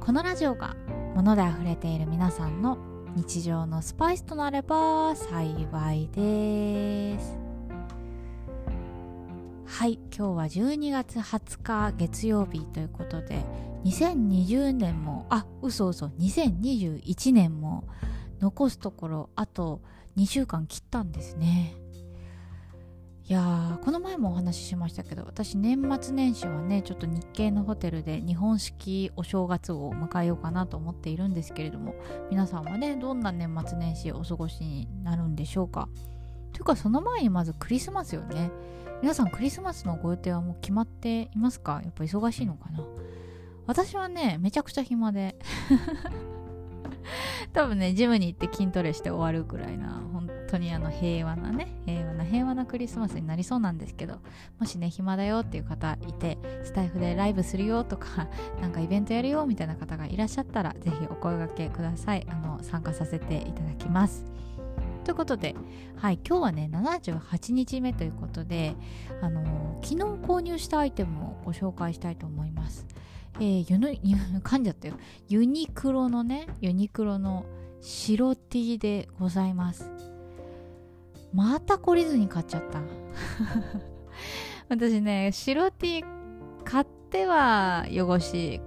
このラジオが物であふれている皆さんの日常のスパイスとなれば幸いです。はい、今日は12月20日月曜日ということで、2020年も2021年も残すところあと2週間切ったんですね。いやー、この前もお話ししましたけど、私年末年始はね、ちょっと日系のホテルで日本式お正月を迎えようかなと思っているんですけれども、皆さんはね、どんな年末年始お過ごしになるんでしょうか。というか、その前にまずクリスマスよね。皆さんクリスマスのご予定はもう決まっていますか？やっぱ忙しいのかな。私はね、めちゃくちゃ暇で多分ね、ジムに行って筋トレして終わるくらいな、本当に平和なクリスマスになりそうなんですけど、もしね、暇だよっていう方いて、スタイフでライブするよとか、なんかイベントやるよみたいな方がいらっしゃったら、ぜひお声掛けください。参加させていただきます。ということで、はい、今日はね、78日目ということで、昨日購入したアイテムをご紹介したいと思います。ユニクロの白 T でございます。また懲りずに買っちゃった私ね、白 T 買っては汚し、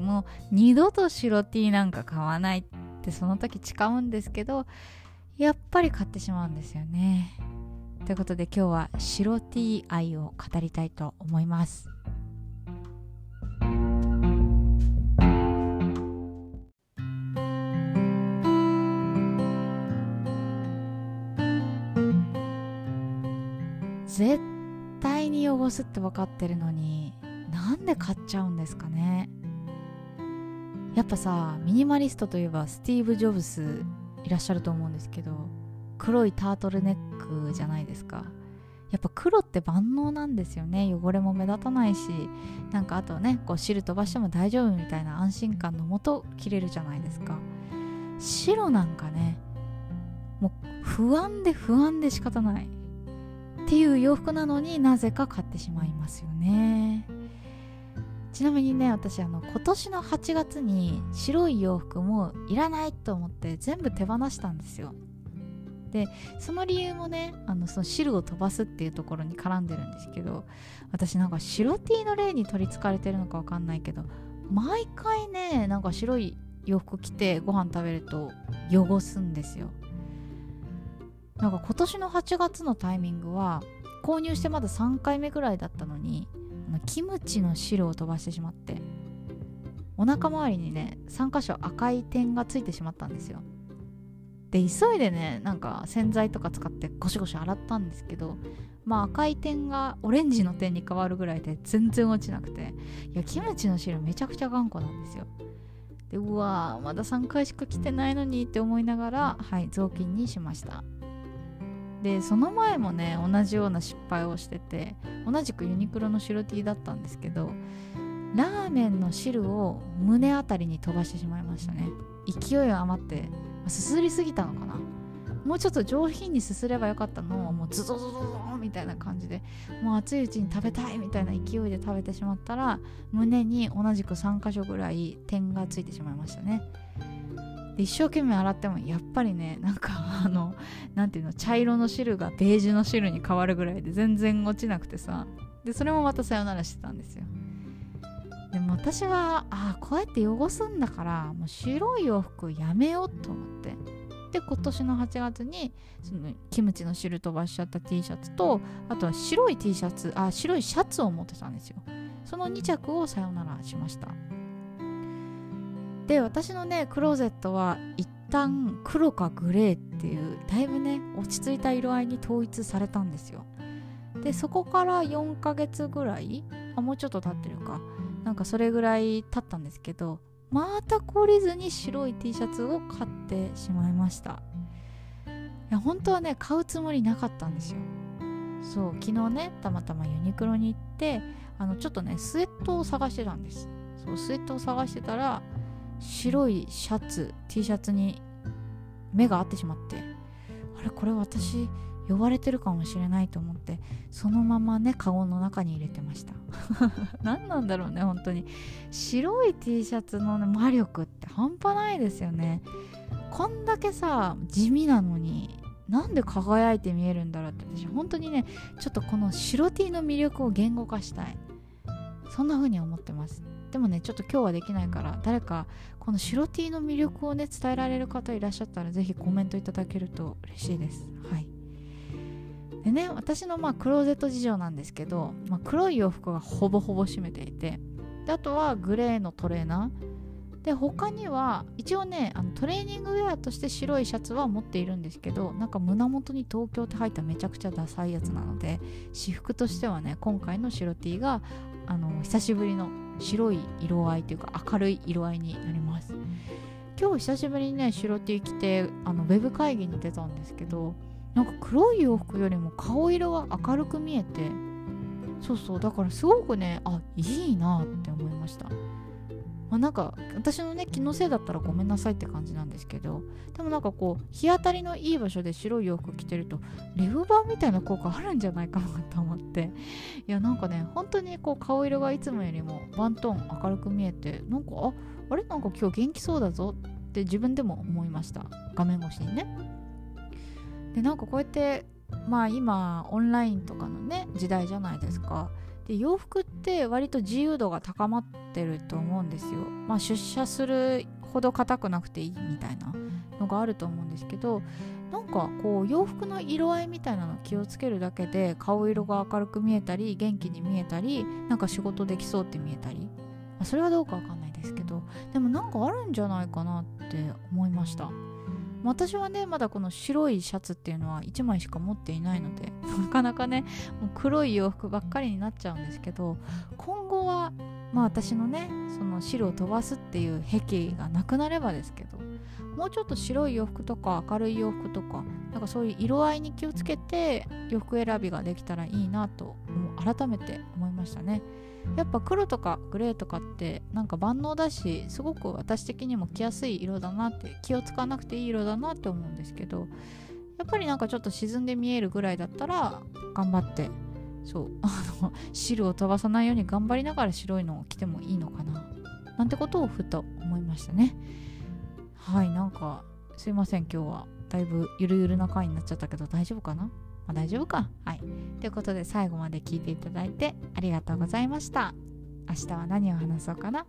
もう二度と白 T なんか買わないってその時誓うんですけど、やっぱり買ってしまうんですよね。ということで、今日は白 T 愛を語りたいと思います。絶対に汚すって分かってるのに、なんで買っちゃうんですかね。やっぱさ、ミニマリストといえばスティーブ・ジョブスいらっしゃると思うんですけど、黒いタートルネックじゃないですか。やっぱ黒って万能なんですよね。汚れも目立たないし、なんかあとね、こう汁飛ばしても大丈夫みたいな安心感のもと着れるじゃないですか。白なんかね、もう不安で仕方ないっていう洋服なのに、なぜか買ってしまいますよね。ちなみにね、私今年の8月に白い洋服もいらないと思って全部手放したんですよ。で、その理由もね、その汁を飛ばすっていうところに絡んでるんですけど、私なんか白 T の例に取りつかれてるのかわかんないけど、毎回ね、なんか白い洋服着てご飯食べると汚すんですよ。なんか今年の8月のタイミングは購入してまだ3回目ぐらいだったのに、キムチの汁を飛ばしてしまって、お腹周りにね、3箇所赤い点がついてしまったんですよ。で、急いでね、なんか洗剤とか使ってゴシゴシ洗ったんですけど、赤い点がオレンジの点に変わるぐらいで全然落ちなくて、いや、キムチの汁めちゃくちゃ頑固なんですよ。で、うわー、まだ3回しか来てないのにって思いながら、はい、雑巾にしました。で、その前もね、同じような失敗をしてて、同じくユニクロの白 T だったんですけど、ラーメンの汁を胸あたりに飛ばしてしまいましたね。勢い余ってすすりすぎたのかな。もうちょっと上品にすすればよかったのを、もうズドズドみたいな感じで、もう熱いうちに食べたいみたいな勢いで食べてしまったら、胸に同じく3箇所ぐらい点がついてしまいましたね。一生懸命洗っても、やっぱりね、なんかなんていうの、茶色の汁がベージュの汁に変わるぐらいで全然落ちなくてさ。で、それもまたさよならしてたんですよ。でも私はこうやって汚すんだから、もう白い洋服やめようと思って、で、今年の8月にそのキムチの汁飛ばしちゃった T シャツと、あとは白いシャツを持ってたんですよ。その2着をさよならしました。で、私のね、クローゼットは一旦黒かグレーっていう、だいぶね、落ち着いた色合いに統一されたんですよ。で、そこから4ヶ月ぐらい、もうちょっと経ってるか、なんかそれぐらい経ったんですけど、また懲りずに白い T シャツを買ってしまいました。いや本当はね買うつもりなかったんですよ。そう、昨日ねたまたまユニクロに行ってちょっとねスウェットを探してたんです。そう、スウェットを探してたら白いシャツ T シャツに目が合ってしまって、あれこれ私呼ばれてるかもしれないと思ってそのままねカゴの中に入れてました何なんだろうね本当に白い T シャツの、ね、魔力って半端ないですよね。こんだけさ地味なのになんで輝いて見えるんだろうって、私本当にねちょっとこの白 T の魅力を言語化したい、そんな風に思ってます。でもねちょっと今日はできないから、誰かこの白 T の魅力をね伝えられる方いらっしゃったらぜひコメントいただけると嬉しいです。はい。でね、私のクローゼット事情なんですけど、黒い洋服がほぼほぼ占めていて、であとはグレーのトレーナーで、他には一応ねトレーニングウェアとして白いシャツは持っているんですけど、なんか胸元に東京って入っためちゃくちゃダサいやつなので、私服としてはね今回の白 T が久しぶりの白い色合いというか明るい色合いになります。今日久しぶりにね白 T 着てウェブ会議に出たんですけど、なんか黒い洋服よりも顔色は明るく見えて、そうそう、だからすごくねいいなって思いました。なんか私のね気のせいだったらごめんなさいって感じなんですけど、でもなんかこう日当たりのいい場所で白い洋服着てるとレフ板みたいな効果あるんじゃないかなと思って、いやなんかね本当にこう顔色がいつもよりもワントーン明るく見えて、なんかあれなんか今日元気そうだぞって自分でも思いました、画面越しにね。でなんかこうやって今オンラインとかのね時代じゃないですか。で洋服って割と自由度が高まってると思うんですよ。出社するほど硬くなくていいみたいなのがあると思うんですけど、なんかこう洋服の色合いみたいなの気をつけるだけで顔色が明るく見えたり元気に見えたり、なんか仕事できそうって見えたり、それはどうかわかんないですけど、でもなんかあるんじゃないかなって思いました。私はねまだこの白いシャツっていうのは1枚しか持っていないので、なかなかねもう黒い洋服ばっかりになっちゃうんですけど、今後は私のねその白を飛ばすっていう癖がなくなればですけど、もうちょっと白い洋服とか明るい洋服とか、なんかそういう色合いに気をつけて洋服選びができたらいいなと改めて思いましたね。やっぱ黒とかグレーとかってなんか万能だし、すごく私的にも着やすい色だなって、気を使わなくていい色だなって思うんですけど、やっぱりなんかちょっと沈んで見えるぐらいだったら頑張って、そう汁を飛ばさないように頑張りながら白いのを着てもいいのかななんてことをふと思いましたね。はい、なんかすいません今日はだいぶゆるゆるな回になっちゃったけど大丈夫かな。大丈夫か。はい。ということで最後まで聞いていただいてありがとうございました。明日は何を話そうかな。